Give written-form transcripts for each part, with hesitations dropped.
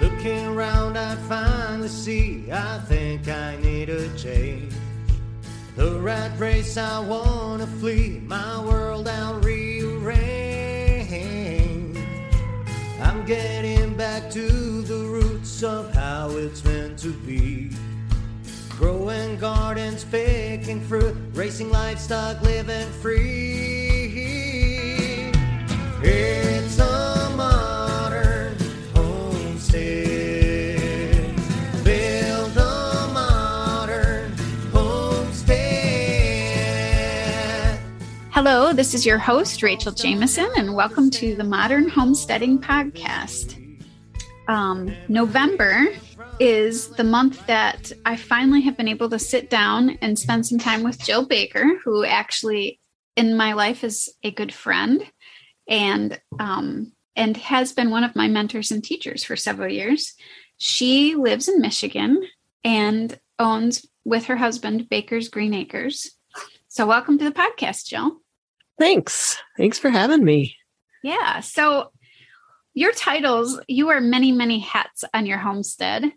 Looking around, I finally see I think I need a change. The rat race I wanna flee, my world I'll rearrange. I'm getting back to the roots of how it's meant to be. Growing gardens, picking fruit, racing livestock, living free. It's a modern homestead. Hello, this is your host, Rachel Jamison, and welcome to the Modern Homesteading Podcast. November is the month that I finally have been able to sit down and spend some time with Jill Baker, who actually in my life is a good friend and has been one of my mentors and teachers for several years. She lives in Michigan and owns, with her husband, Baker's Green Acres. So welcome to the podcast, Jill. Thanks. Thanks for having me. Yeah. So your titles, you wear many, many hats on your homestead.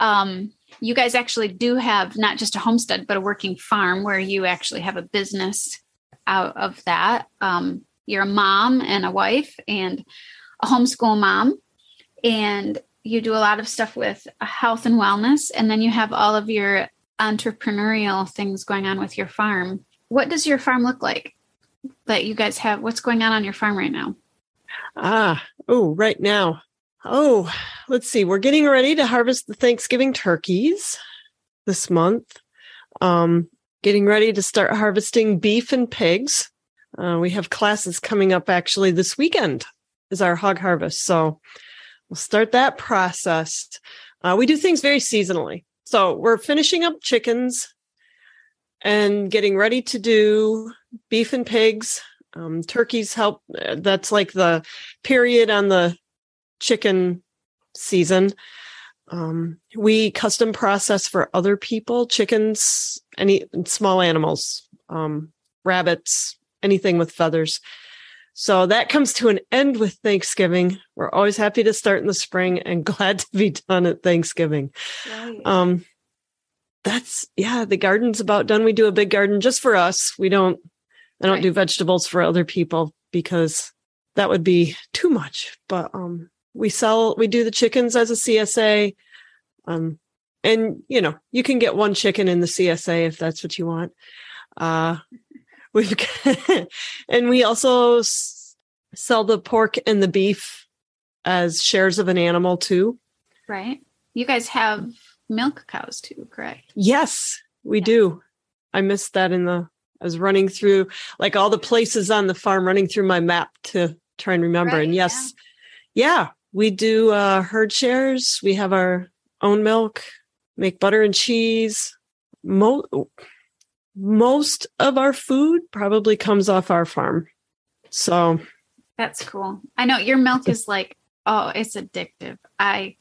You guys actually do have not just a homestead, but a working farm where you actually have a business out of that. You're a mom and a wife and a homeschool mom. And you do a lot of stuff with health and wellness. And then you have all of your entrepreneurial things going on with your farm. What does your farm look like that you guys have? What's going on your farm right now? Right now. Let's see. We're getting ready to harvest the Thanksgiving turkeys this month. Getting ready to start harvesting beef and pigs. We have classes coming up actually this weekend is our hog harvest. So we'll start that process. We do things very seasonally. So we're finishing up chickens and getting ready to do beef and pigs. Turkeys help. That's like the period on the chicken season. We custom process for other people, chickens, any small animals, rabbits, anything with feathers. So that comes to an end with Thanksgiving. We're always happy to start in the spring and glad to be done at Thanksgiving. Right. The garden's about done. We do a big garden just for us. I don't do vegetables for other people because that would be too much. But we do the chickens as a CSA. And you know, you can get one chicken in the CSA if that's what you want. We also sell the pork and the beef as shares of an animal too. Right. You guys have milk cows too, correct? Yes, we do. I missed that I was running through like all the places on the farm, running through my map to try and remember. Right, and yes. Yeah. We do herd shares. We have our own milk, make butter and cheese. Most of our food probably comes off our farm. So that's cool. I know your milk is like, it's addictive. I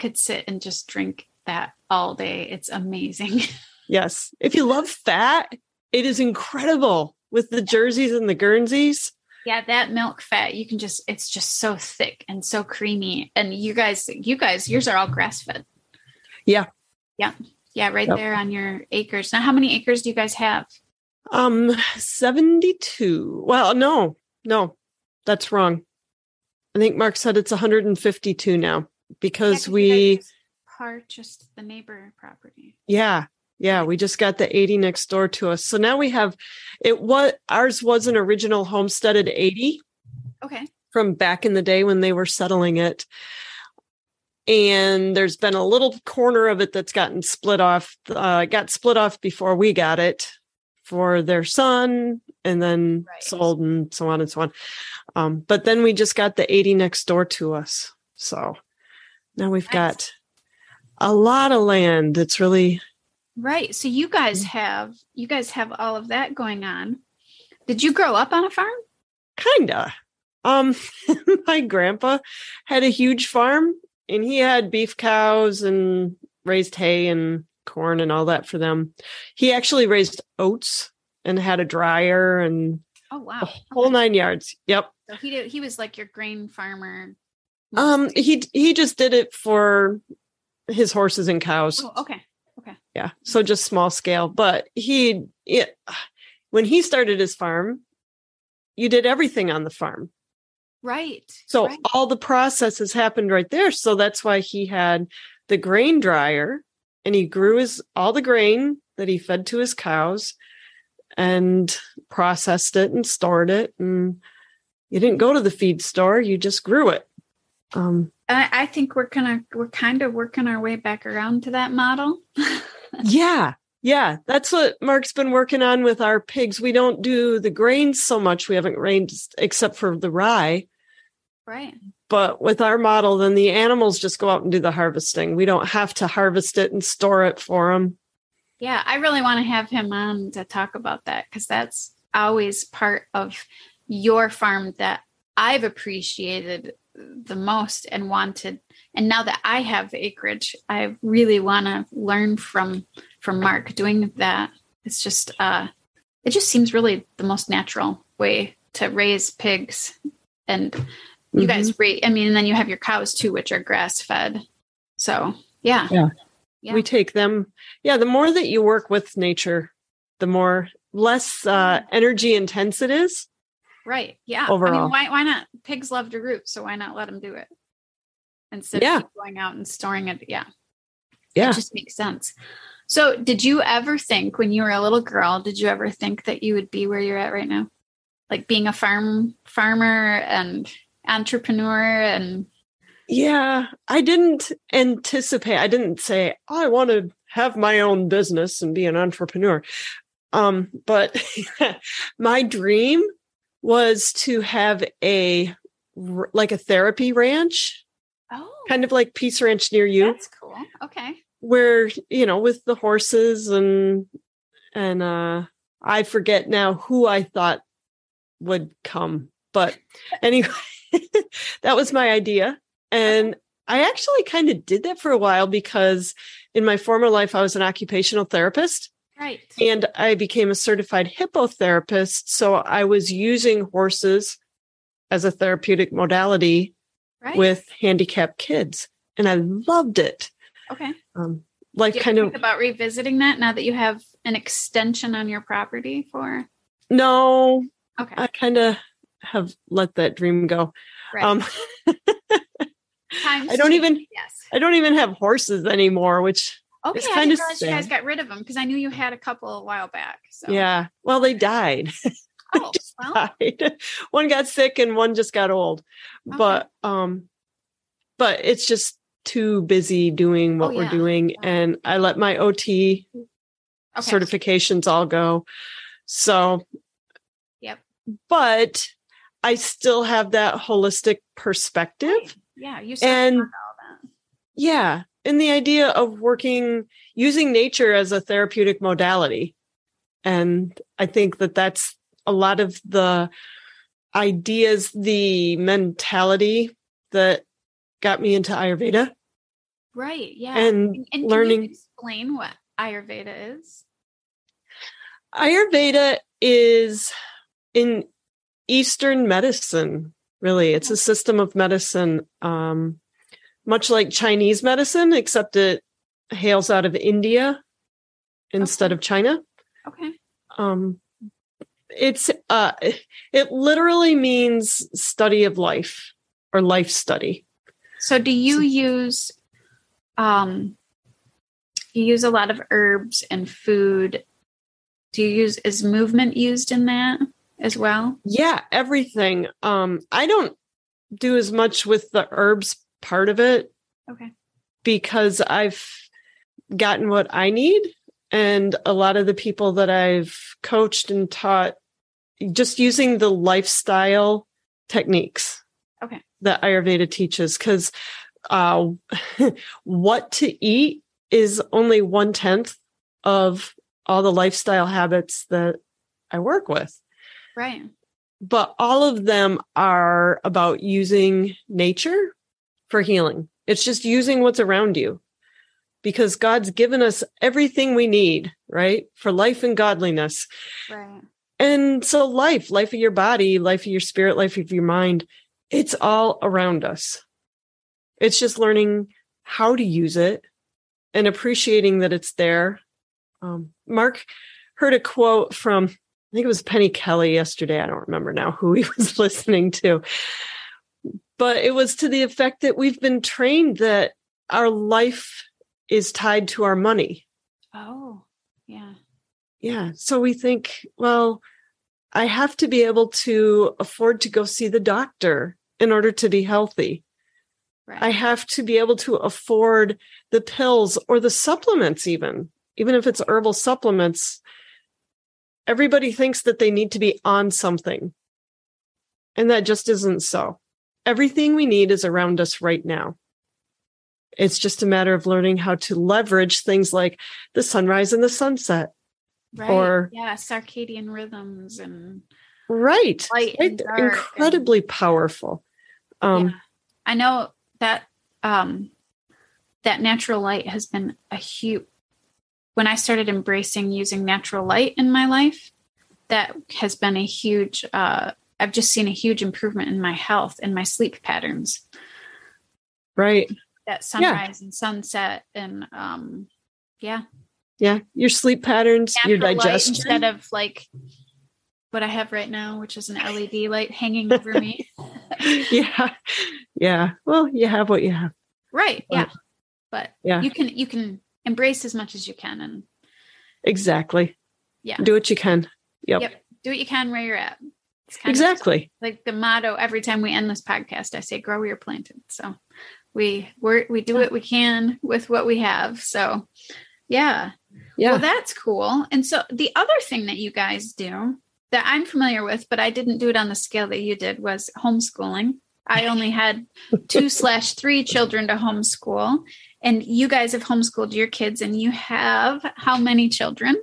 could sit and just drink that all day. It's amazing. Yes. If you love fat, it is incredible with the Jerseys and the Guernseys. Yeah, that milk fat, it's just so thick and so creamy. And you guys, yours are all grass fed. Yeah. Yeah. Yeah, right there on your acres. Now, how many acres do you guys have? 72. Well, no, that's wrong. I think Mark said it's 152 now because we purchased the neighbor property. Yeah, we just got the 80 next door to us. So now we have ours was an original homesteaded 80. Okay. From back in the day when they were settling it. And there's been a little corner of it that's got split off before we got it for their son, and then sold and so on and so on. But then we just got the 80 next door to us. So now we've got a lot of land that's really. Right. So you guys have all of that going on. Did you grow up on a farm? Kinda. My grandpa had a huge farm, and he had beef cows and raised hay and corn and all that for them. He actually raised oats and had a dryer and the whole 9 yards. Yep. So he was like your grain farmer. He just did it for his horses and cows. Oh, okay. Okay. Yeah. So just small scale, but when he started his farm, you did everything on the farm. Right. So all the processes happened right there. So that's why he had the grain dryer, and he grew all the grain that he fed to his cows and processed it and stored it. And you didn't go to the feed store. You just grew it. I think we're kind of working our way back around to that model. Yeah. Yeah. That's what Mark's been working on with our pigs. We don't do the grains so much. We haven't raised except for the rye. Right. But with our model, then the animals just go out and do the harvesting. We don't have to harvest it and store it for them. Yeah. I really want to have him on to talk about that, because that's always part of your farm that I've appreciated the most and wanted. And now that I have acreage, I really want to learn from Mark doing that. It's just, it just seems really the most natural way to raise pigs. And you guys and then you have your cows too, which are grass fed. So yeah. We take them. Yeah. The more that you work with nature, the more less energy intense it is. Right. Yeah. Overall. I mean, why not? Pigs love to root, so why not let them do it? Instead of going out and storing it. Yeah. Yeah. It just makes sense. So did you ever think when you were a little girl, that you would be where you're at right now? Like being a farmer and entrepreneur and. Yeah, I didn't anticipate. I didn't say, I want to have my own business and be an entrepreneur. But my dream was to have a therapy ranch, kind of like Peace Ranch near you. That's cool. Okay. Where, with the horses and I forget now who I thought would come, but anyway, that was my idea. And I actually kind of did that for a while, because in my former life, I was an occupational therapist. Right. And I became a certified hippotherapist. So I was using horses as a therapeutic modality with handicapped kids. And I loved it. Okay. Think about revisiting that now that you have an extension on your property for? No. Okay. I kind of have let that dream go. Right. I don't even have horses anymore, which... Okay, I didn't realize you guys got rid of them, because I knew you had a couple a while back. So. Yeah. Well, they died. Oh, died. One got sick and one just got old. Okay. But it's just too busy doing what we're doing. Yeah. And I let my OT certifications all go. So, yep. But I still have that holistic perspective. Right. Yeah. You still have all that. Yeah. And the idea of using nature as a therapeutic modality. And I think that that's a lot of the ideas, the mentality that got me into Ayurveda. Right. Yeah. And learning. Can you explain what Ayurveda is? Ayurveda is in Eastern medicine, really. It's a system of medicine. Much like Chinese medicine, except it hails out of India instead of China. Okay. It literally means study of life or life study. So do you use a lot of herbs and food? Is movement used in that as well? Yeah, everything. I don't do as much with the herbs part of it, because I've gotten what I need And a lot of the people that I've coached and taught, just using the lifestyle techniques that Ayurveda teaches, because what to eat is only 1/10 of all the lifestyle habits that I work with. Right. But all of them are about using nature for healing. It's just using what's around you, because God's given us everything we need, right? For life and godliness. Right. And so life of your body, life of your spirit, life of your mind, it's all around us. It's just learning how to use it and appreciating that it's there. Mark heard a quote from, I think it was Penny Kelly yesterday. I don't remember now who he was listening to, but it was to the effect that we've been trained that our life is tied to our money. Oh, yeah. Yeah. So we think, well, I have to be able to afford to go see the doctor in order to be healthy. Right. I have to be able to afford the pills or the supplements, even if it's herbal supplements. Everybody thinks that they need to be on something. And that just isn't so. Everything we need is around us right now. It's just a matter of learning how to leverage things like the sunrise and the sunset. Right. Or, yeah, circadian rhythms and right. Light and dark. Incredibly powerful. Yeah. I know that that natural light has been a huge. When I started embracing using natural light in my life, that has been a huge. I've just seen a huge improvement in my health and my sleep patterns. Right. That sunrise and sunset and yeah. Yeah, your sleep patterns, natural, your digestion. Instead of like what I have right now, which is an LED light hanging over me. Yeah. Yeah. Well, you have what you have. Right. Yeah. But yeah. You can embrace as much as you can. And exactly. Yeah. Do what you can. Yep. Do what you can where you're at. It's kind exactly. Of like the motto every time we end this podcast, I say grow where you're planted. So we do what we can with what we have. So yeah. Well, that's cool. And so the other thing that you guys do that I'm familiar with, but I didn't do it on the scale that you did, was homeschooling. I only had 2/3 children to homeschool, and you guys have homeschooled your kids, and you have how many children?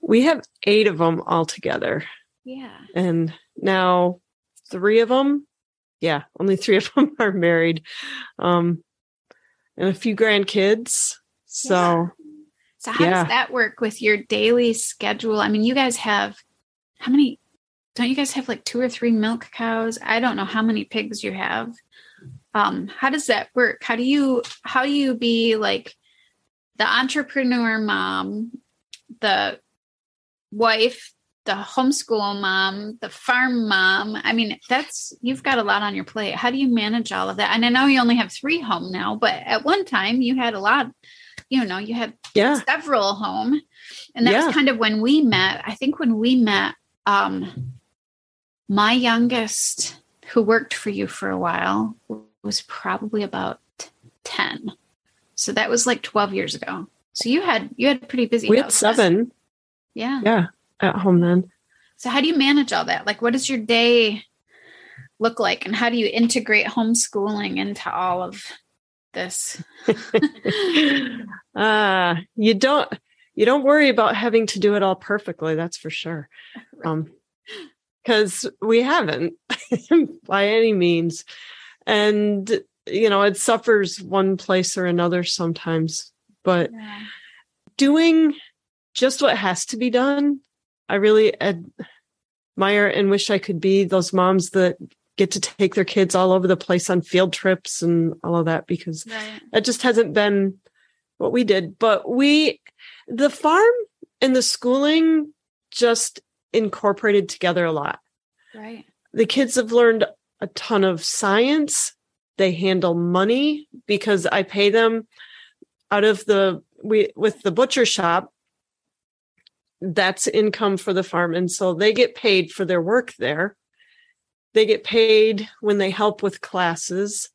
We have 8 of them all together. Yeah. And now 3 of them. Yeah. Only 3 of them are married. And a few grandkids. So yeah. So how does that work with your daily schedule? I mean, you guys have how many? Don't you guys have like 2 or 3 milk cows? I don't know how many pigs you have. How does that work? How do you be like the entrepreneur mom, the wife, the homeschool mom, the farm mom? I mean, you've got a lot on your plate. How do you manage all of that? And I know you only have 3 home now, but at one time you had a lot. You know, you had several home, and that was kind of when we met. I think when we met, my youngest, who worked for you for a while, was probably about 10. So that was like 12 years ago. So you had a pretty busy. We had 7. Yeah. Yeah. At home then. So how do you manage all that? Like, what does your day look like, and how do you integrate homeschooling into all of this? You don't worry about having to do it all perfectly, that's for sure, because we haven't by any means, and you know it suffers one place or another sometimes, but doing just what has to be done. I really admire and wish I could be those moms that get to take their kids all over the place on field trips and all of that, because that just hasn't been what we did. But the farm and the schooling just incorporated together a lot. Right. The kids have learned a ton of science. They handle money because I pay them out of with the butcher shop. That's income for the farm. And so they get paid for their work there. They get paid when they help with classes,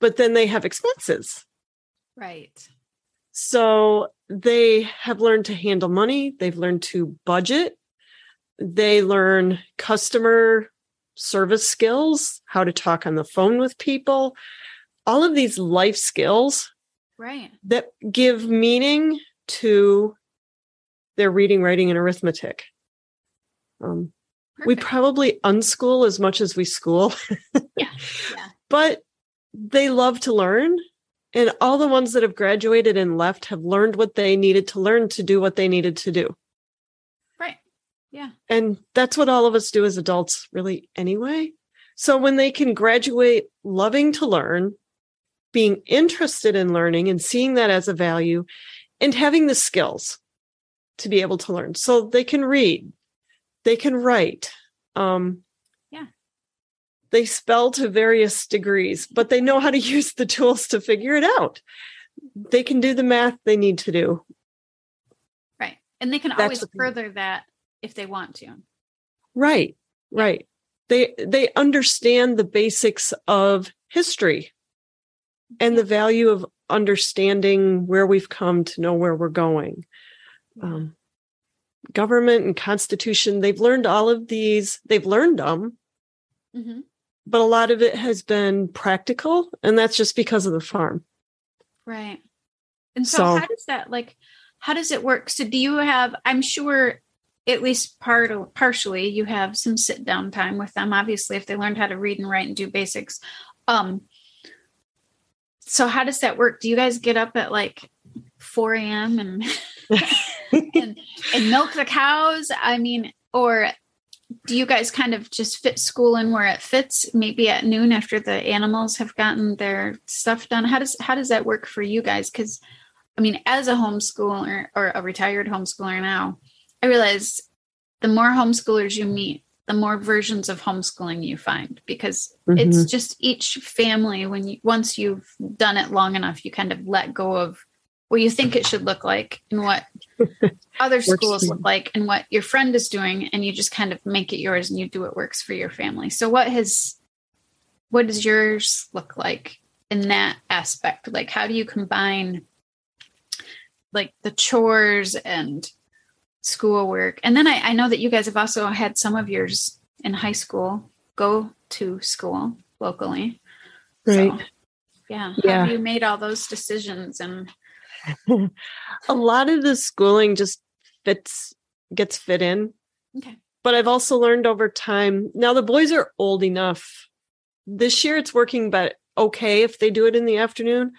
but then they have expenses. Right. So they have learned to handle money. They've learned to budget. They learn customer service skills, how to talk on the phone with people, all of these life skills, right, that give meaning to their reading, writing, and arithmetic. We probably unschool as much as we school. Yeah. But they love to learn. And all the ones that have graduated and left have learned what they needed to learn to do what they needed to do. Right. Yeah. And that's what all of us do as adults, really, anyway. So when they can graduate loving to learn, being interested in learning and seeing that as a value, and having the skills to be able to learn. So they can read, they can write. They spell to various degrees, but they know how to use the tools to figure it out. They can do the math they need to do. Right. And they can always further that if they want to. Right. Right. They understand the basics of history and the value of understanding where we've come to know where we're going. Government and Constitution, they've learned all of these. They've learned them. Mm-hmm. But a lot of it has been practical, and that's just because of the farm. Right. And so how does that, how does it work? So do you have, I'm sure at least partially you have some sit down time with them, obviously, if they learned how to read and write and do basics. So how does that work? Do you guys get up at 4 a.m. and milk the cows? I mean, or do you guys kind of just fit school in where it fits, maybe at noon after the animals have gotten their stuff done? How does that work for you guys? Because, I mean, as a homeschooler or a retired homeschooler now, I realize the more homeschoolers you meet, the more versions of homeschooling you find, because it's just each family, once you've done it long enough, you kind of let go of what you think it should look like and what other schools look like and what your friend is doing. And you just kind of make it yours and you do what works for your family. So what does yours look like in that aspect? Like, how do you combine the chores and schoolwork? And then I know that you guys have also had some of yours in high school go to school locally. Right. So, yeah. Have you made all those decisions? And a lot of the schooling just gets fit in. Okay. But I've also learned over time. Now the boys are old enough. This year it's working, but okay if they do it in the afternoon.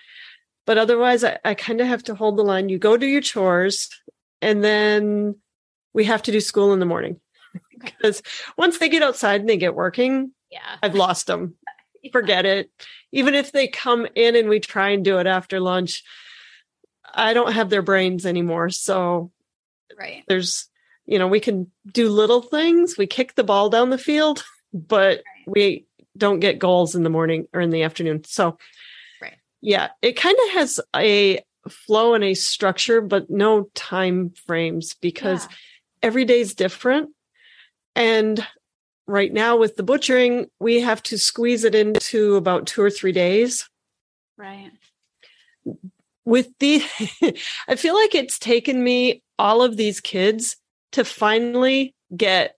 But otherwise I kind of have to hold the line. You go do your chores and then we have to do school in the morning. Okay. Because once they get outside and they get working, I've lost them. Yeah. Forget it. Even if they come in and we try and do it after lunch, I don't have their brains anymore. So there's, we can do little things. We kick the ball down the field, but we don't get goals in the morning or in the afternoon. So it kind of has a flow and a structure, but no time frames because every day is different. And right now with the butchering, we have to squeeze it into about 2 or 3 days. Right. With I feel like it's taken me all of these kids to finally get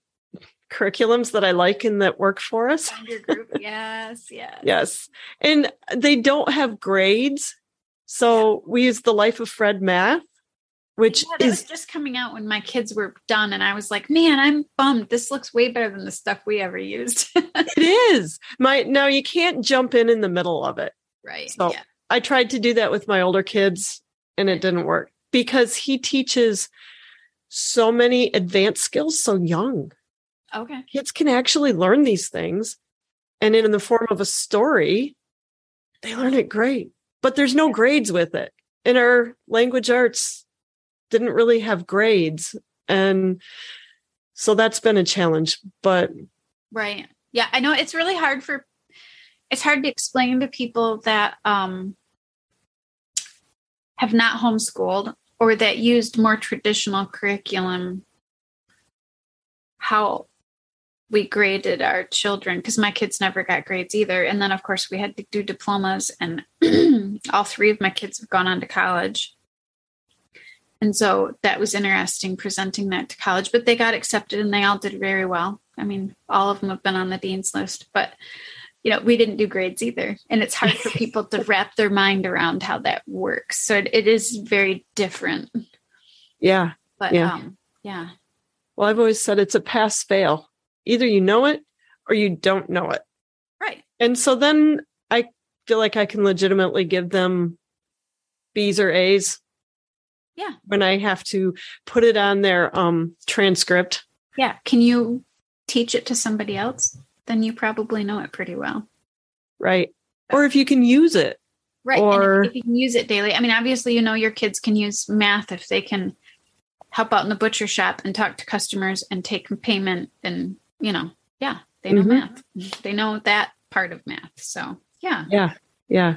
curriculums that I like and that work for us. Find your group. Yes. Yes. And they don't have grades. So we use the Life of Fred math, which was just coming out when my kids were done. And I was like, man, I'm bummed. This looks way better than the stuff we ever used. It is. Now you can't jump in the middle of it. Right. So I tried to do that with my older kids and it didn't work because he teaches so many advanced skills so young. Okay. Kids can actually learn these things. And in the form of a story, they learn it great, but there's no grades with it. And our language arts didn't really have grades. And so that's been a challenge, but. Right. Yeah. I know it's really hard it's hard to explain to people that have not homeschooled or that used more traditional curriculum how we graded our children, because my kids never got grades either. And then, of course, we had to do diplomas, and all three of my kids have gone on to college. And so that was interesting presenting that to college, but they got accepted and they all did very well. I mean, all of them have been on the dean's list, but you know, we didn't do grades either. And it's hard for people to wrap their mind around how that works. So it is very different. Yeah. But yeah. Well, I've always said it's a pass fail. Either you know it or you don't know it. Right. And so then I feel like I can legitimately give them B's or A's. Yeah. When I have to put it on their transcript. Yeah. Can you teach it to somebody else? Then you probably know it pretty well. Right. Or if you can use it. Right. Or if you can use it daily. I mean, obviously, you know, your kids can use math if they can help out in the butcher shop and talk to customers and take payment and, you know, yeah, they know math. They know that part of math. So, yeah. Yeah. Yeah.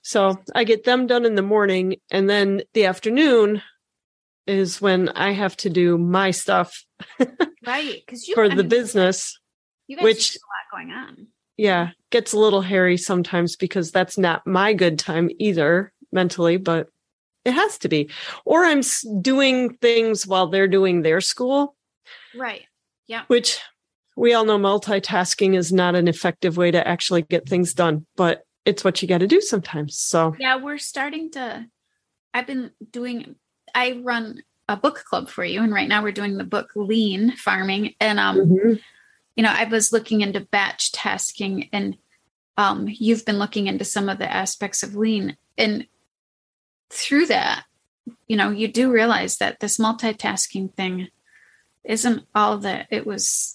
So I get them done in the morning, and then the afternoon is when I have to do my stuff, right? Because business, you guys, which have a lot going on. Yeah, gets a little hairy sometimes because that's not my good time either mentally, but it has to be. Or I'm doing things while they're doing their school, right? Yeah, which we all know multitasking is not an effective way to actually get things done, but it's what you got to do sometimes. So yeah, I run a book club for you. And right now we're doing the book Lean Farming. And, you know, I was looking into batch tasking and, you've been looking into some of the aspects of lean, and through that, you know, you do realize that this multitasking thing isn't all that it was,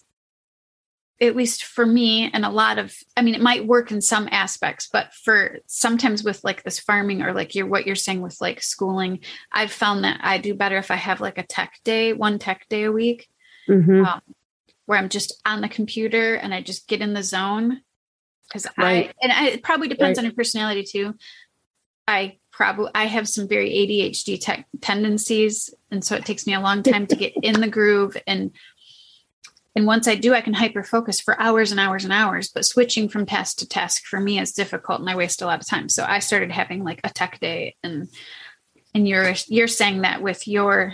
at least for me. And it might work in some aspects, but for sometimes with like this farming or like what you're saying with like schooling, I've found that I do better if I have like one tech day a week, where I'm just on the computer and I just get in the zone. It probably depends on your personality too. I have some very ADHD tendencies. And so it takes me a long time to get in the groove, and once I do, I can hyper-focus for hours and hours and hours, but switching from task to task for me is difficult and I waste a lot of time. So I started having like a tech day, and you're saying that with your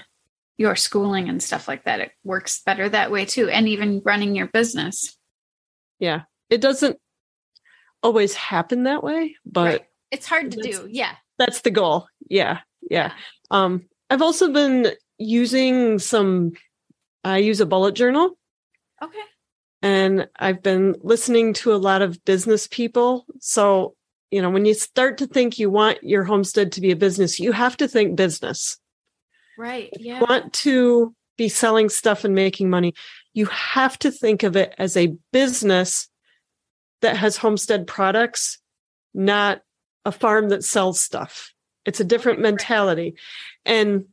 schooling and stuff like that, it works better that way too. And even running your business. Yeah. It doesn't always happen that way, but it's hard to do. Yeah. That's the goal. Yeah. Yeah. I've also been I use a bullet journal. Okay. And I've been listening to a lot of business people. So, you know, when you start to think you want your homestead to be a business, you have to think business. Right. Yeah. If you want to be selling stuff and making money, you have to think of it as a business that has homestead products, not a farm that sells stuff. It's a different mentality. And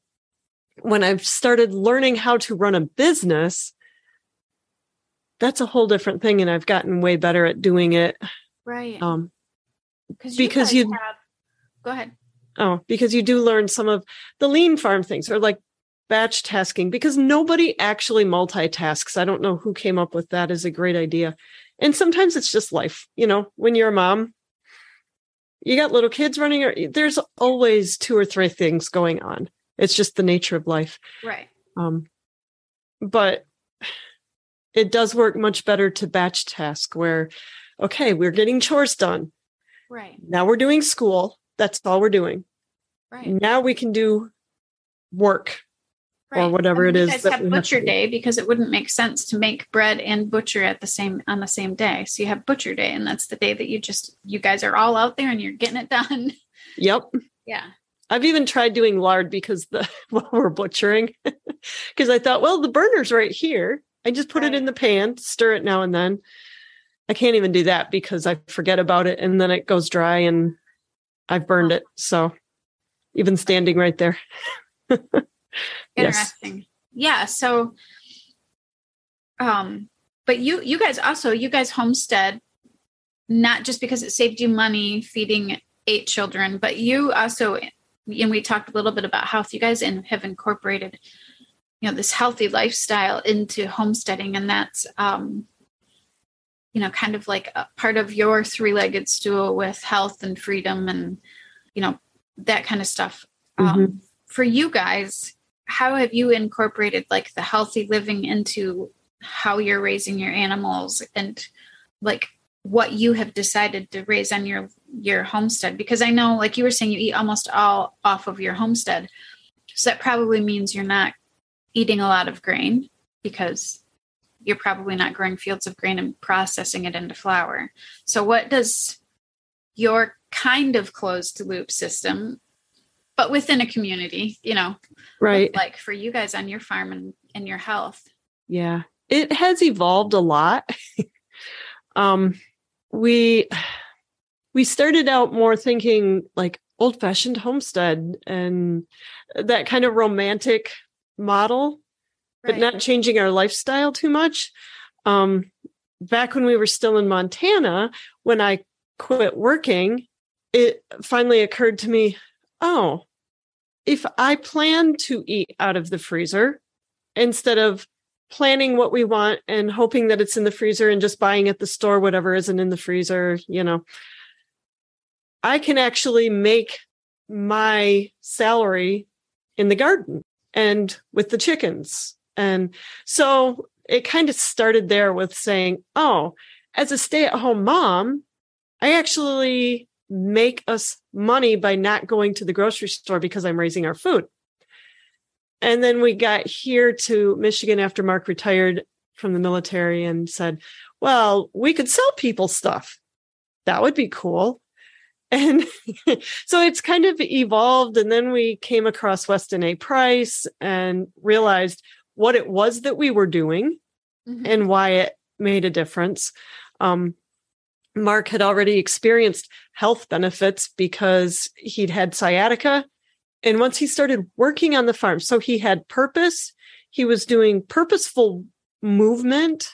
when I've started learning how to run a business, that's a whole different thing. And I've gotten way better at doing it. Right. Go ahead. Oh, because you do learn some of the lean farm things, or like batch tasking, because nobody actually multitasks. I don't know who came up with that as a great idea. And sometimes it's just life. You know, when you're a mom, you got little kids running, or there's always two or three things going on. It's just the nature of life. Right. But it does work much better to batch task where, okay, we're getting chores done. Right. Now we're doing school. That's all we're doing. Right. Now we can do work or whatever it is. You guys have butcher day because it wouldn't make sense to make bread and butcher on the same day. So you have butcher day, and that's the day that you guys are all out there and you're getting it done. Yep. Yeah. I've even tried doing lard while we're butchering, because I thought, well, the burner's right here. I just put it in the pan, stir it now and then. I can't even do that because I forget about it, and then it goes dry and I've burned it. So even standing right there. Interesting. Yes. Yeah. So, but you guys also, you guys homestead, not just because it saved you money feeding 8 children, but you also, and we talked a little bit about health, you guys have incorporated, you know, this healthy lifestyle into homesteading. And that's, you know, kind of like a part of your 3-legged stool with health and freedom and, you know, that kind of stuff. For you guys, how have you incorporated like the healthy living into how you're raising your animals and like what you have decided to raise on your homestead? Because I know, like you were saying, you eat almost all off of your homestead. So that probably means you're not eating a lot of grain because you're probably not growing fields of grain and processing it into flour. So what does your kind of closed loop system, but within a community, you know, right, like for you guys on your farm and your health? Yeah, it has evolved a lot. We started out more thinking like old fashioned homestead and that kind of romantic model, right, but not changing our lifestyle too much. Back when we were still in Montana, when I quit working, it finally occurred to me, oh, if I plan to eat out of the freezer instead of planning what we want and hoping that it's in the freezer and just buying at the store whatever isn't in the freezer, you know, I can actually make my salary in the garden and with the chickens. And so it kind of started there with saying, oh, as a stay-at-home mom, I actually make us money by not going to the grocery store because I'm raising our food. And then we got here to Michigan after Mark retired from the military and said, well, we could sell people stuff. That would be cool. And so it's kind of evolved. And then we came across Weston A. Price and realized what it was that we were doing and why it made a difference. Mark had already experienced health benefits because he'd had sciatica. And once he started working on the farm, so he had purpose, he was doing purposeful movement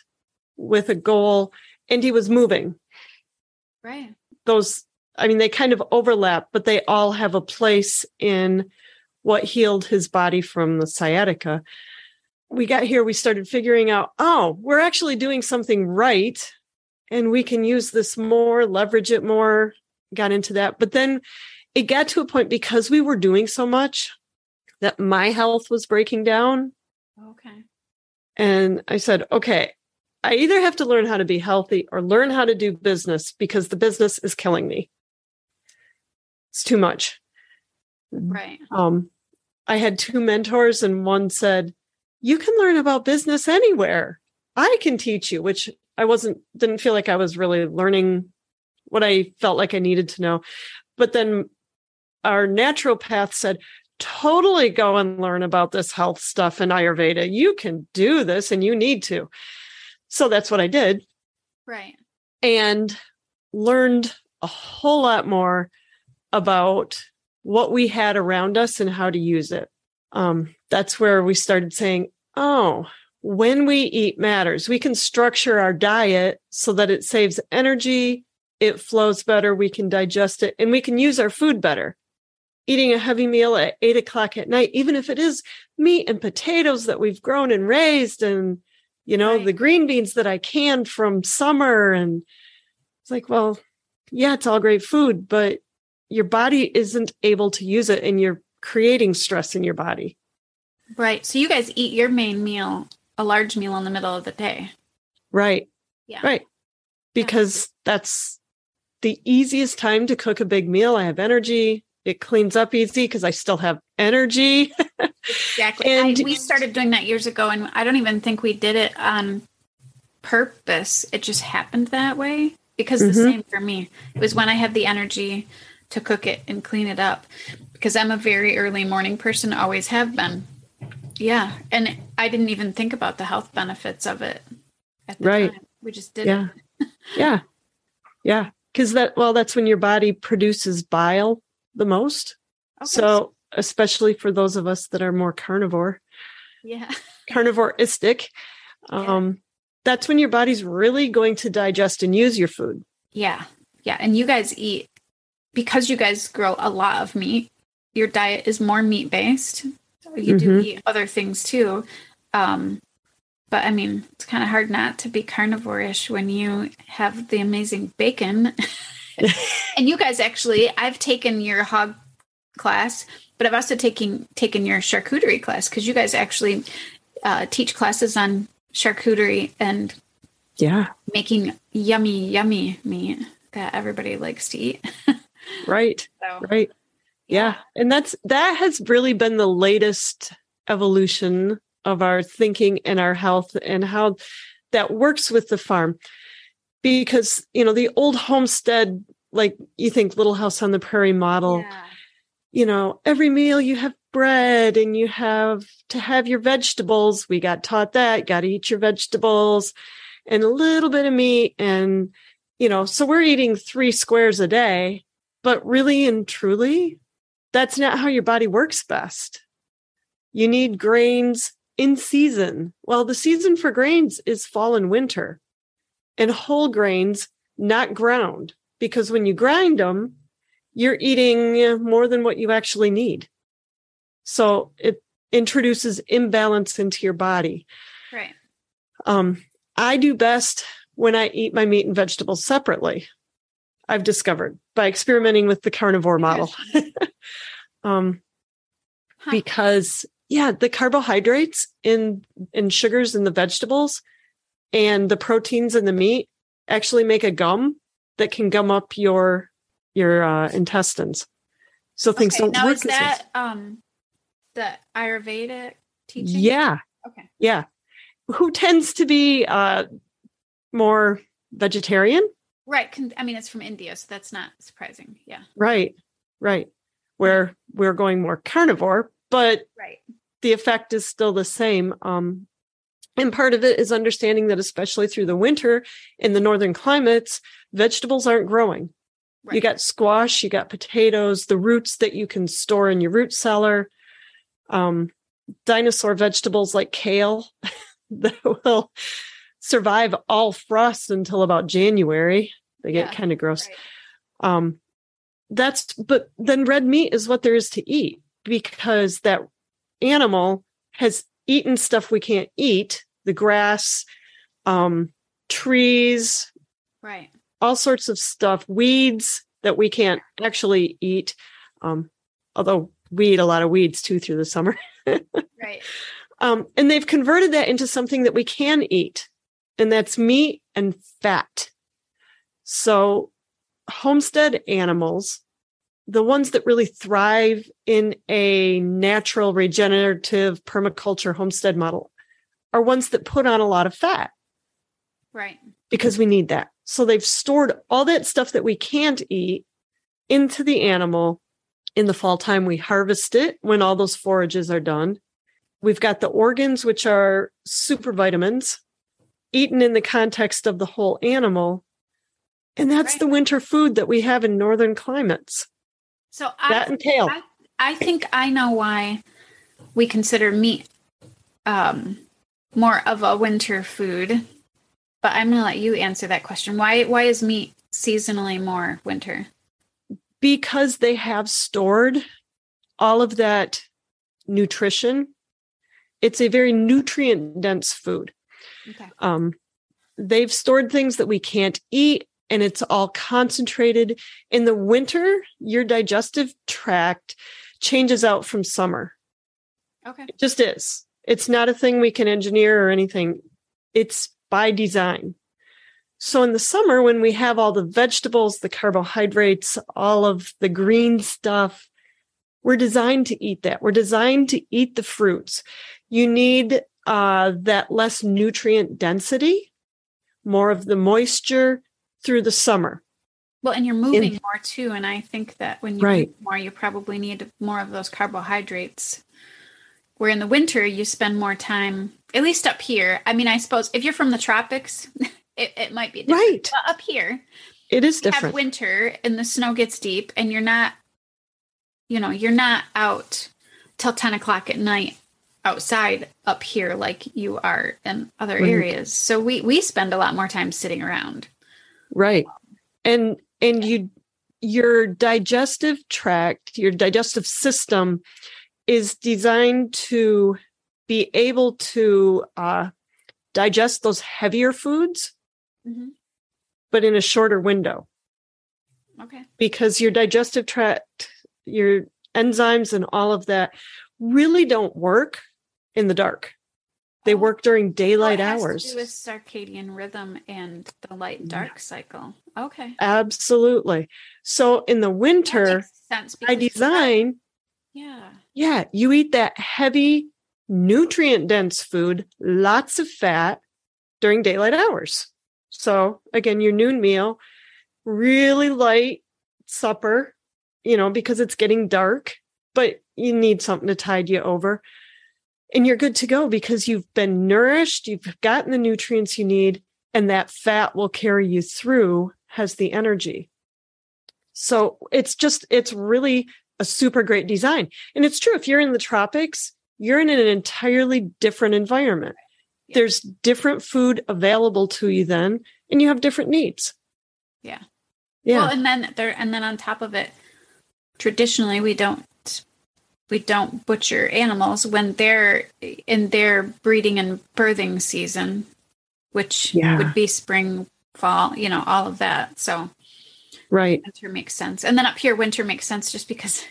with a goal, and he was moving. Right. Those, I mean, they kind of overlap, but they all have a place in what healed his body from the sciatica. We got here, we started figuring out, oh, we're actually doing something right, and we can use this more, leverage it more, got into that. But then it got to a point because we were doing so much that my health was breaking down. Okay. And I said, okay, I either have to learn how to be healthy or learn how to do business because the business is killing me. It's too much. Right. I had 2 mentors and one said, you can learn about business anywhere. I can teach you, which I didn't feel like I was really learning what I felt like I needed to know. But then our naturopath said, totally go and learn about this health stuff in Ayurveda. You can do this and you need to. So that's what I did. Right. And learned a whole lot more about what we had around us and how to use it. That's where we started saying, oh, when we eat matters. We can structure our diet so that it saves energy, it flows better, we can digest it, and we can use our food better. Eating a heavy meal at 8:00 at night, even if it is meat and potatoes that we've grown and raised and, you know, right, the green beans that I canned from summer. And it's like, well, yeah, it's all great food, but your body isn't able to use it and you're creating stress in your body. Right. So you guys eat your main meal, a large meal in the middle of the day. Right. Yeah. Right. Because that's the easiest time to cook a big meal. I have energy. It cleans up easy because I still have energy. Exactly. And we started doing that years ago, and I don't even think we did it on purpose. It just happened that way because the same for me. It was when I had the energy to cook it and clean it up because I'm a very early morning person, always have been. Yeah. And I didn't even think about the health benefits of it at the time. We just did it. Yeah. Yeah. Because that's when your body produces bile the most. Okay. So especially for those of us that are more carnivoristic. That's when your body's really going to digest and use your food. Yeah. Yeah. And you guys eat, because you guys grow a lot of meat, your diet is more meat based. You do eat other things too. But I mean, it's kind of hard not to be carnivore-ish when you have the amazing bacon. And you guys actually, I've taken your hog class, but I've also taken your charcuterie class, because you guys actually teach classes on charcuterie and making yummy, yummy meat that everybody likes to eat. Right. Yeah. And that has really been the latest evolution of our thinking and our health and how that works with the farm. Because, you know, the old homestead, like you think Little House on the Prairie model, you know, every meal you have bread and you have to have your vegetables. We got taught that, got to eat your vegetables and a little bit of meat. And, you know, so we're eating 3 squares a day, but really and truly, that's not how your body works best. You need grains in season. Well, the season for grains is fall and winter, and whole grains, not ground, because when you grind them, you're eating more than what you actually need. So it introduces imbalance into your body. Right. I do best when I eat my meat and vegetables separately, I've discovered, by experimenting with the carnivore model. Because, the carbohydrates and sugars in the vegetables and the proteins in the meat actually make a gum that can gum up your intestines. So things don't work. Now, is that the Ayurvedic teaching? Yeah. Okay. Yeah. Who tends to be more vegetarian? Right. I mean, it's from India, so that's not surprising. Yeah. Right. Where we're going more carnivore, but the effect is still the same. And part of it is understanding that, especially through the winter in the northern climates, vegetables aren't growing. Right. You got squash, you got potatoes, the roots that you can store in your root cellar, dinosaur vegetables like kale that will survive all frost until about January. They get kind of gross. Right. But then red meat is what there is to eat, because that animal has eaten stuff we can't eat, the grass, trees, all sorts of stuff, weeds that we can't actually eat. Although we eat a lot of weeds too through the summer. And they've converted that into something that we can eat, and that's meat and fat. So homestead animals, the ones that really thrive in a natural, regenerative permaculture homestead model, are ones that put on a lot of fat. Right. Because we need that. So they've stored all that stuff that we can't eat into the animal. In the fall time, we harvest it when all those forages are done. We've got the organs, which are super vitamins, eaten in the context of the whole animal. And that's the winter food that we have in northern climates. So I think I know why we consider meat more of a winter food, but I'm going to let you answer that question. Why is meat seasonally more winter? Because they have stored all of that nutrition. It's a very nutrient-dense food. Okay. They've stored things that we can't eat. And it's all concentrated in the winter. Your digestive tract changes out from summer. Okay. It just is. It's not a thing we can engineer or anything. It's by design. So in the summer, when we have all the vegetables, the carbohydrates, all of the green stuff, we're designed to eat that. We're designed to eat the fruits. You need that less nutrient density, more of the moisture, through the summer. Well, and you're moving more too. And I think that when you move more, you probably need more of those carbohydrates. Where in the winter, you spend more time, at least up here. I mean, I suppose if you're from the tropics, it might be different. Right. But up here, it is different. You have winter and the snow gets deep, and you're not, you know, you're not out till 10 o'clock at night outside up here like you are in other areas. So we spend a lot more time sitting around. Right. And your digestive tract, your digestive system is designed to be able to digest those heavier foods, mm-hmm. but in a shorter window. Okay. Because your digestive tract, your enzymes and all of that really don't work in the dark. They work during daylight hours. It has to do with circadian rhythm and the light-dark cycle. Okay. Absolutely. So in the winter, by design, you eat that heavy, nutrient-dense food, lots of fat during daylight hours. So again, your noon meal, really light supper, you know, because it's getting dark, but you need something to tide you over. And you're good to go because you've been nourished, you've gotten the nutrients you need, and that fat will carry you through as the energy. So it's really a super great design. And it's true, if you're in the tropics, you're in an entirely different environment. Yeah. There's different food available to you then, and you have different needs. Yeah. Yeah. Well, and then on top of it, traditionally we don't butcher animals when they're in their breeding and birthing season, which would be spring, fall, you know, all of that. So right. Winter makes sense. And then up here, winter makes sense just because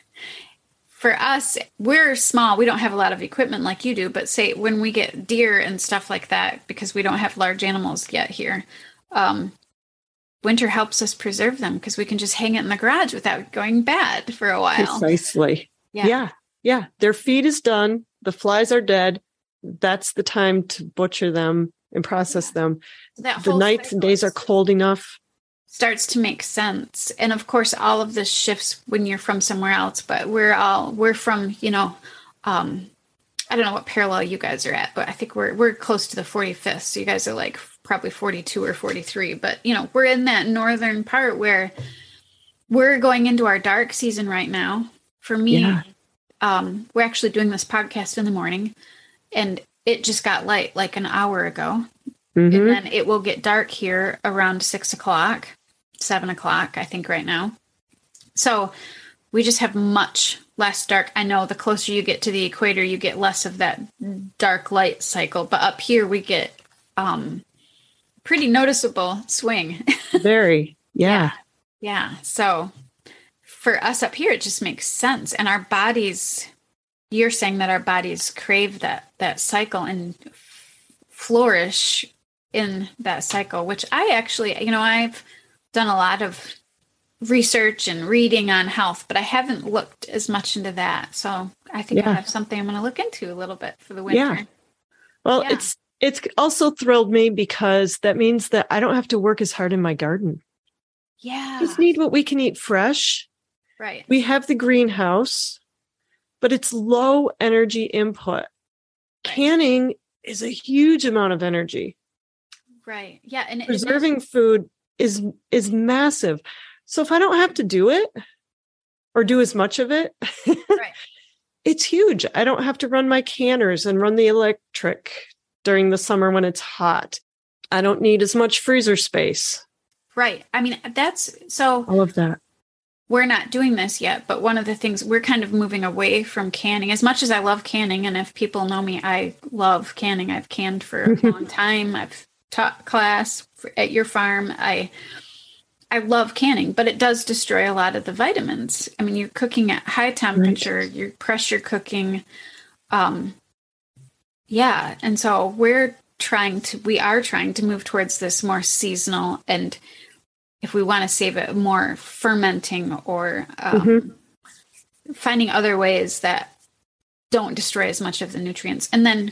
for us, we're small. We don't have a lot of equipment like you do, but say when we get deer and stuff like that, because we don't have large animals yet here, winter helps us preserve them because we can just hang it in the garage without going bad for a while. Precisely. Yeah. Yeah. Their feed is done. The flies are dead. That's the time to butcher them and process them. The nights and days are cold enough. Starts to make sense. And of course, all of this shifts when you're from somewhere else, but we're from, you know, I don't know what parallel you guys are at, but I think we're close to the 45th. So you guys are like probably 42 or 43, but you know, we're in that northern part where we're going into our dark season right now. For me, we're actually doing this podcast in the morning, and it just got light like an hour ago. Mm-hmm. And then it will get dark here around 6 o'clock, 7 o'clock, I think right now. So we just have much less dark. I know the closer you get to the equator, you get less of that dark light cycle. But up here, we get pretty noticeable swing. Very. Yeah. So for us up here, it just makes sense. And our bodies, you're saying that our bodies crave that cycle and flourish in that cycle, which I actually, you know, I've done a lot of research and reading on health, but I haven't looked as much into that. So I think I have something I'm going to look into a little bit for the winter. Yeah. Well, it's also thrilled me because that means that I don't have to work as hard in my garden. Yeah. We just need what we can eat fresh. Right. We have the greenhouse, but it's low energy input. Canning is a huge amount of energy. Right. Yeah. And preserving food is massive. So if I don't have to do it or do as much of it, right. It's huge. I don't have to run my canners and run the electric during the summer when it's hot. I don't need as much freezer space. Right. I mean, that's so all of that. We're not doing this yet, but one of the things we're kind of moving away from canning. As much as I love canning, and if people know me, I love canning. I've canned for a long time. I've taught class at your farm. I love canning, but it does destroy a lot of the vitamins. I mean, you're cooking at high temperature, you're pressure cooking. And so we are trying to move towards this more seasonal, and if we want to save it, more fermenting or finding other ways that don't destroy as much of the nutrients. And then,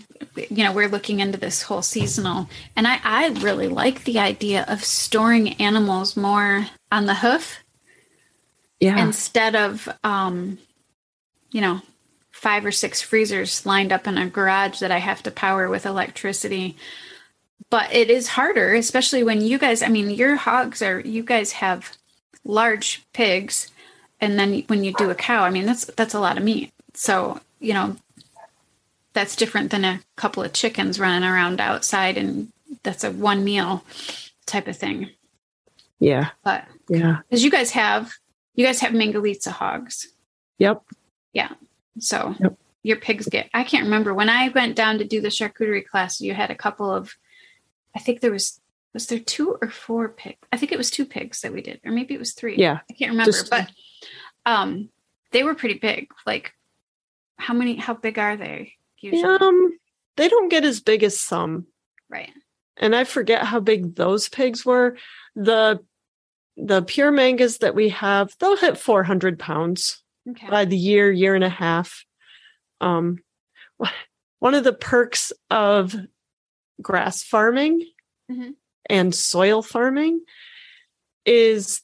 you know, we're looking into this whole seasonal. And I really like the idea of storing animals more on the hoof instead of, you know, 5 or 6 freezers lined up in a garage that I have to power with electricity. But it is harder, especially when you guys, I mean, you guys have large pigs And then when you do a cow, I mean, that's a lot of meat. So, you know, that's different than a couple of chickens running around outside, and that's a one meal type of thing. Yeah. But yeah, because you guys have Mangalitsa hogs. Yep. Yeah. So yep. Your pigs get, I can't remember when I went down to do the charcuterie class, you had a couple of, I think there was there two or four pigs? I think it was two pigs that we did, or maybe it was three. Yeah. I can't remember, but they were pretty big. Like how big are they usually? They don't get as big as some. Right. And I forget how big those pigs were. The pure mangas that we have, they'll hit 400 pounds by the year and a half. One of the perks of grass farming and soil farming is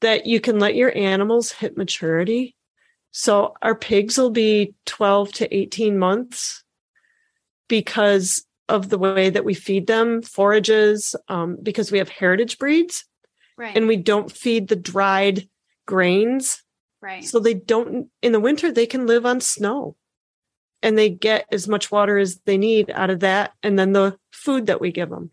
that you can let your animals hit maturity. So our pigs will be 12 to 18 months because of the way that we feed them, forages, because we have heritage breeds. Right. And we don't feed the dried grains. Right. So they don't, in the winter, they can live on snow. And they get as much water as they need out of that, and then the food that we give them.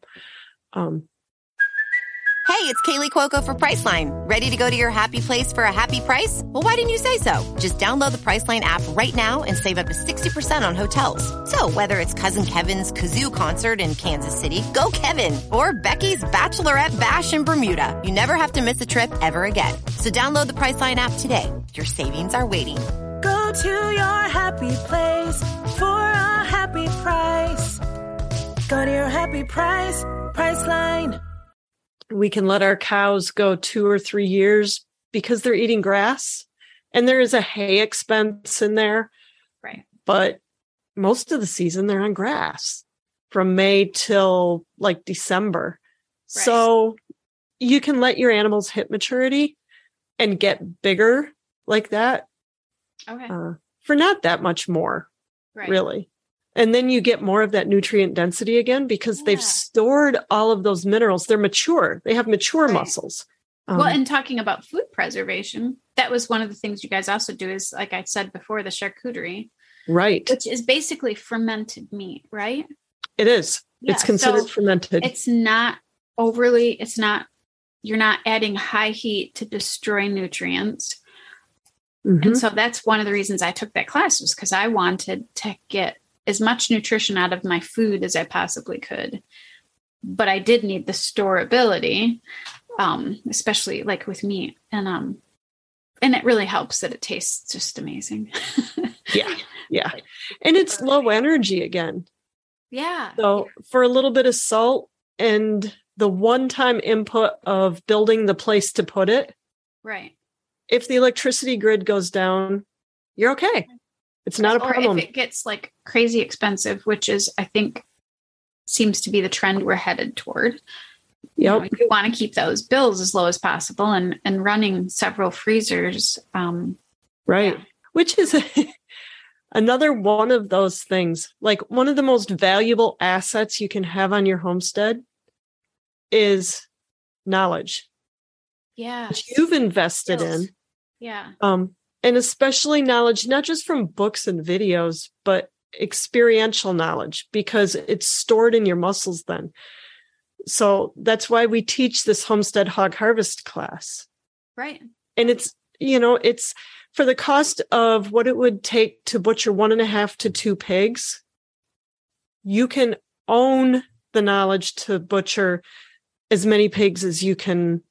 Hey, it's Kaylee Cuoco for Priceline. Ready to go to your happy place for a happy price? Well, why didn't you say so? Just download the Priceline app right now and save up to 60% on hotels. So whether it's Cousin Kevin's Kazoo Concert in Kansas City, go Kevin, or Becky's Bachelorette Bash in Bermuda, you never have to miss a trip ever again. So download the Priceline app today. Your savings are waiting. Go to your happy place for a happy price. Go to your happy price, Priceline. We can let our cows go 2 or 3 years because they're eating grass, and there is a hay expense in there. Right. But most of the season they're on grass from May till like December. Right. So you can let your animals hit maturity and get bigger like that. Okay. For not that much more, right. Really. And then you get more of that nutrient density again because they've stored all of those minerals. They're mature. They have mature muscles. Well, and talking about food preservation, that was one of the things you guys also do is, like I said before, the charcuterie. Right. Which is basically fermented meat, right? It is. Yeah, it's considered fermented. You're not adding high heat to destroy nutrients. Mm-hmm. And so that's one of the reasons I took that class was because I wanted to get as much nutrition out of my food as I possibly could. But I did need the storability, especially like with meat. And it really helps that it tastes just amazing. Yeah. Yeah. And it's low energy again. Yeah. So for a little bit of salt and the one-time input of building the place to put it. Right. If the electricity grid goes down, you're okay. It's not a problem. Or if it gets like crazy expensive, which is, I think, seems to be the trend we're headed toward. You want to keep those bills as low as possible and running several freezers. Right. Yeah. Which is another one of those things. Like one of the most valuable assets you can have on your homestead is knowledge. Yeah. You've invested in. Yeah. And especially knowledge, not just from books and videos, but experiential knowledge, because it's stored in your muscles then. So that's why we teach this Homestead Hog Harvest class. Right. And it's, you know, it's for the cost of what it would take to butcher 1.5 to 2 pigs. You can own the knowledge to butcher as many pigs as you can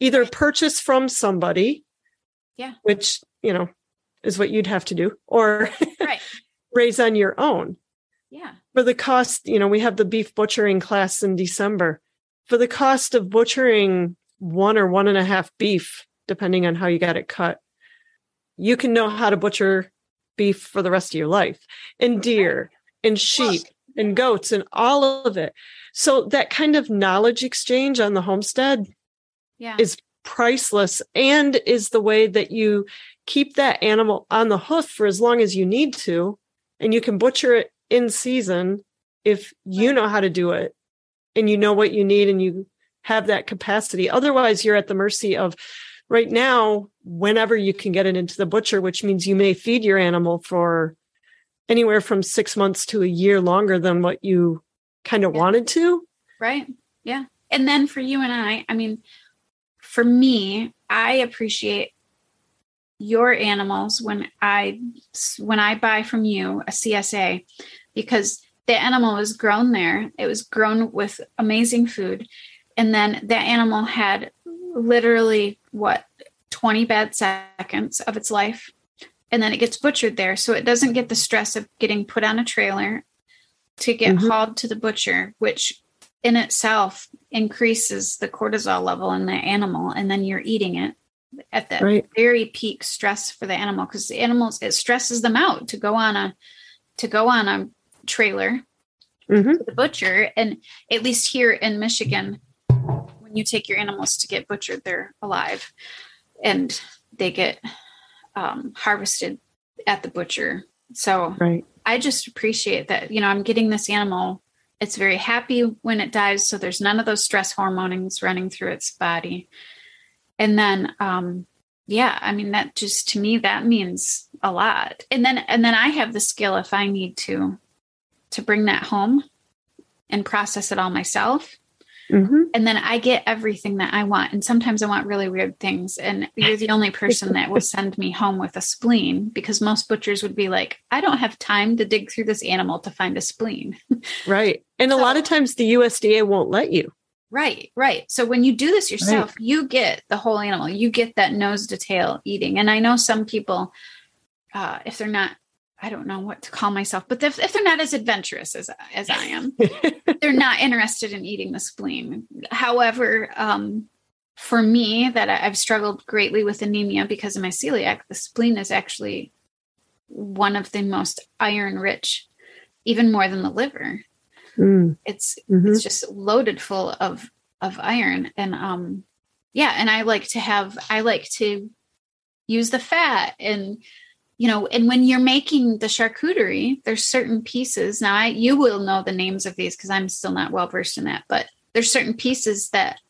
either purchase from somebody, which, you know, is what you'd have to do, or raise on your own. Yeah. For the cost, you know, we have the beef butchering class in December. For the cost of butchering 1 or 1.5 beef, depending on how you got it cut, you can know how to butcher beef for the rest of your life, and deer and sheep and goats and all of it. So that kind of knowledge exchange on the homestead is priceless, and is the way that you keep that animal on the hoof for as long as you need to, and you can butcher it in season if you know how to do it and you know what you need and you have that capacity. Otherwise, you're at the mercy of right now, whenever you can get it into the butcher, which means you may feed your animal for anywhere from 6 months to a year longer than what you kind of wanted to. Right. Yeah. And then for you and I mean, for me, I appreciate your animals when I buy from you a CSA, because the animal was grown there. It was grown with amazing food. And then that animal had literally 20 bad seconds of its life. And then it gets butchered there. So it doesn't get the stress of getting put on a trailer to get hauled to the butcher, which in itself increases the cortisol level in the animal. And then you're eating it at the very peak stress for the animal, because the animals, it stresses them out to go on a trailer to the butcher. And at least here in Michigan, when you take your animals to get butchered, they're alive and they get harvested at the butcher. So I just appreciate that, you know, I'm getting this animal. It's very happy when it dies. So there's none of those stress hormones running through its body. And then, that just, to me, that means a lot. And then I have the skill, if I need to bring that home and process it all myself. Mm-hmm. And then I get everything that I want. And sometimes I want really weird things. And you're the only person that will send me home with a spleen, because most butchers would be like, I don't have time to dig through this animal to find a spleen. Right. And a lot of times the USDA won't let you. Right. Right. So when you do this yourself, you get the whole animal, you get that nose to tail eating. And I know some people, if they're not, I don't know what to call myself, but if they're not as adventurous as I am, they're not interested in eating the spleen. However, for me, that I've struggled greatly with anemia because of my celiac, the spleen is actually one of the most iron rich, even more than the liver. Mm. It's just loaded full of iron. And, and I like to use the fat and, you know, and when you're making the charcuterie, there's certain pieces. Now, you will know the names of these because I'm still not well-versed in that, but there's certain pieces that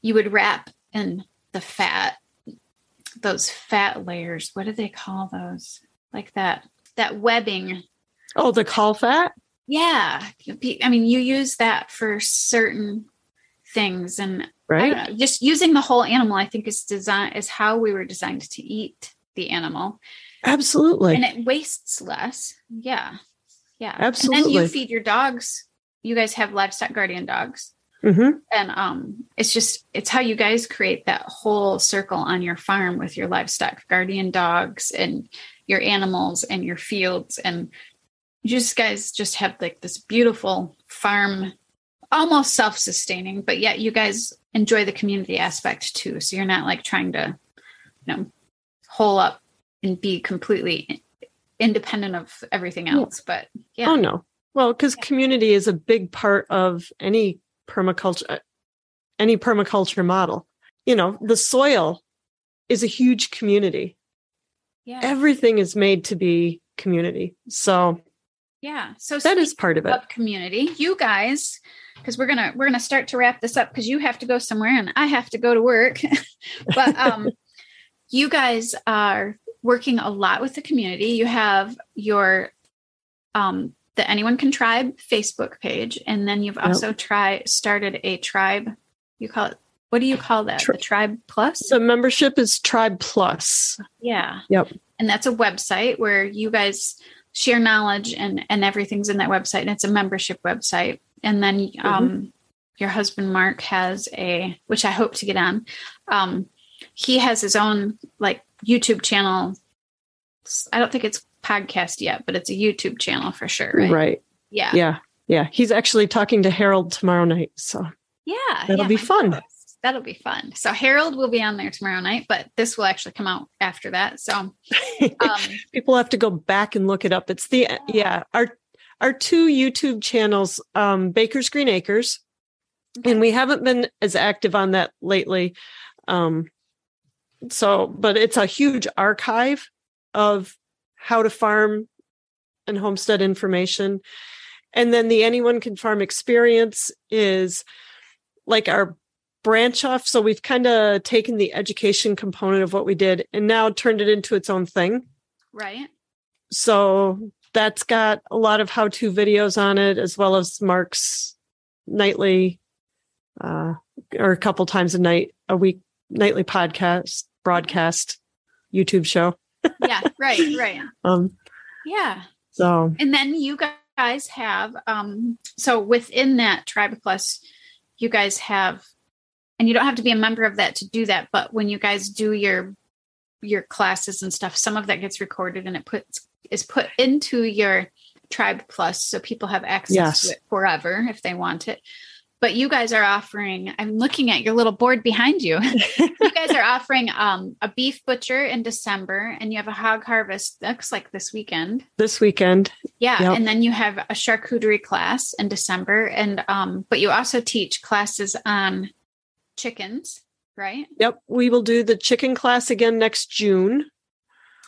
you would wrap in the fat, those fat layers. What do they call those? Like that webbing. Oh, the caul fat? Yeah. I mean, you use that for certain things. And just using the whole animal, I think, is how we were designed to eat the animal. Absolutely. And it wastes less. Yeah. Yeah. Absolutely. And then you feed your dogs. You guys have livestock guardian dogs. Mm-hmm. And it's how you guys create that whole circle on your farm with your livestock guardian dogs and your animals and your fields. And you guys have like this beautiful farm, almost self-sustaining, but yet you guys enjoy the community aspect too. So you're not like trying to, you know, hole up and be completely independent of everything else. But yeah. Oh no. Well, because community is a big part of any permaculture model. You know, the soil is a huge community. Yeah. Everything is made to be community. So yeah. So that is part of it. Community. You guys, because we're gonna start to wrap this up because you have to go somewhere and I have to go to work. But you guys are working a lot with the community. You have your the Anyone Can Tribe Facebook page, and then you've also started a tribe. You call it, what do you call that? The Tribe Plus? The membership is Tribe Plus. Yeah. Yep. And that's a website where you guys share knowledge and everything's in that website, and it's a membership website. And then your husband Mark has which I hope to get on. He has his own like YouTube channel. I don't think it's podcast yet, but it's a YouTube channel for sure. Right. Right. Yeah. Yeah. Yeah. He's actually talking to Harold tomorrow night. So yeah, that'll be fun. Goodness. That'll be fun. So Harold will be on there tomorrow night, but this will actually come out after that. So people have to go back and look it up. It's our two YouTube channels, Baker's Green Acres. Okay. And we haven't been as active on that lately. But it's a huge archive of how to farm and homestead information. And then the Anyone Can Farm experience is like our branch off. So we've kind of taken the education component of what we did and now turned it into its own thing. Right. So that's got a lot of how-to videos on it, as well as Mark's nightly or a couple times a week, nightly broadcast YouTube show. Yeah. Right. Right. Yeah. So, and then you guys have, so within that Tribe Plus, you guys have, and you don't have to be a member of that to do that, but when you guys do your classes and stuff, some of that gets recorded and is put into your Tribe Plus. So people have access to it forever if they want it. But you guys are offering, I'm looking at your little board behind you. You guys are offering a beef butcher in December, and you have a hog harvest. That looks like this weekend. Yeah. Yep. And then you have a charcuterie class in December. And, but you also teach classes on chickens, right? Yep. We will do the chicken class again next June.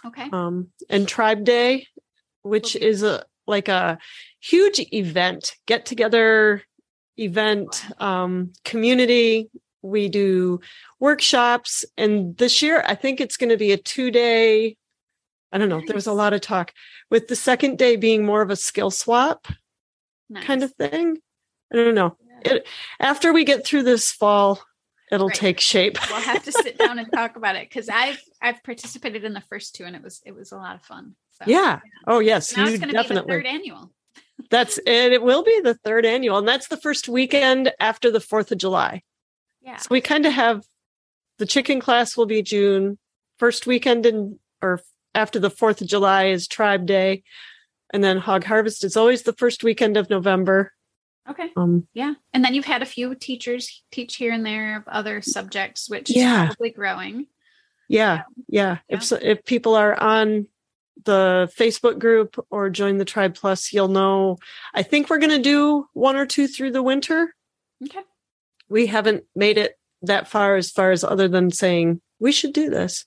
Okay. And Tribe Day, which is a huge event, get together event, community. We do workshops, and this year I think it's going to be a 2-day. I don't know. Nice. There's a lot of talk, with the second day being more of a skill swap kind of thing. I don't know. Yeah. After we get through this fall, it'll take shape. We'll have to sit down and talk about it, because I've participated in the first two, and it was a lot of fun. So, yeah. Oh yes, now it's going to be the third annual. That's it. It will be the third annual. And that's the first weekend after the 4th of July. Yeah. So we kind of have the chicken class will be June. First weekend after the 4th of July is Tribe Day. And then Hog Harvest is always the first weekend of November. Okay. Yeah. And then you've had a few teachers teach here and there of other subjects, which is probably growing. Yeah. Yeah. Yeah. If people are on the Facebook group or join the Tribe Plus, you'll know. I think we're going to do one or two through the winter. Okay. We haven't made it that far as other than saying we should do this.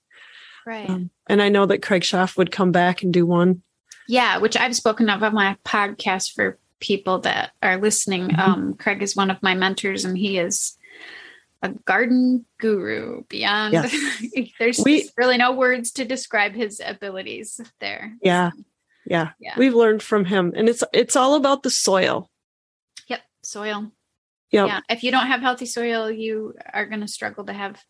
Right. And I know that Craig Schaff would come back and do one. Yeah. Which I've spoken of on my podcast for people that are listening. Mm-hmm. Craig is one of my mentors, and he is a garden guru beyond. Yes. There's really no words to describe his abilities there. Yeah. Yeah. Yeah. We've learned from him, and it's all about the soil. Yep. Soil. Yep. Yeah. If you don't have healthy soil, you are going to struggle to have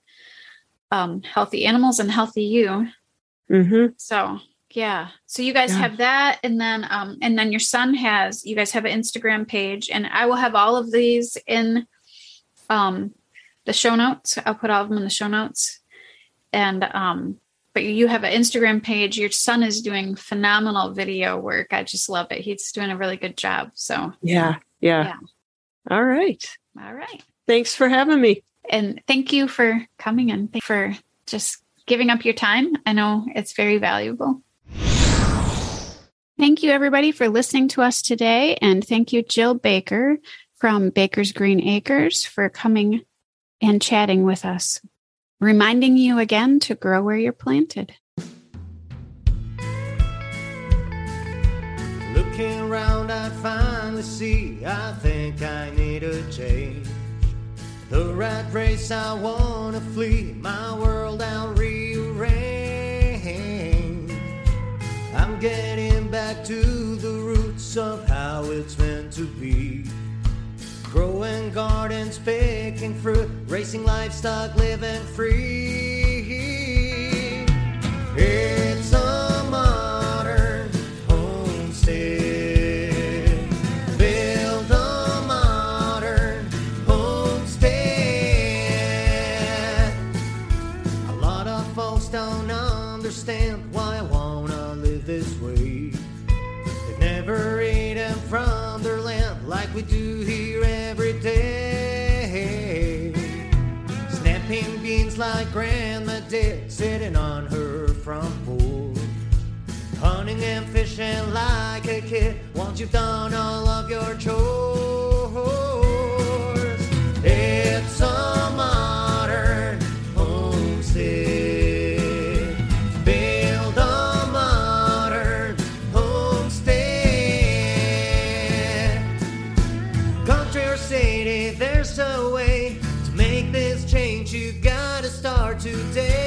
healthy animals and healthy you. Mm-hmm. So, yeah. So you guys have that. And then your son you guys have an Instagram page, and I will have all of these in, the show notes. I'll put all of them in the show notes. And, but you have an Instagram page. Your son is doing phenomenal video work. I just love it. He's doing a really good job. So yeah. All right. Thanks for having me. And thank you for coming, and thank you for just giving up your time. I know it's very valuable. Thank you everybody for listening to us today. And thank you, Jill Baker from Baker's Green Acres, for coming and chatting with us, reminding you again to grow where you're planted. Looking around, I finally see I think I need a change. The rat race I want to flee, my world I'll rearrange. I'm getting back to the roots of how it's meant to be. Growing gardens, picking fruit, racing livestock, living free. It's a modern homestead. Build a modern homestead. A lot of folks don't understand why I wanna live this way. They never eat them from their land like we do here. Like Grandma did, sitting on her front porch, hunting and fishing like a kid. Once you've done all of your chores, it's a modern homestead. Build a modern homestead. Country or city, there's a way to make this today.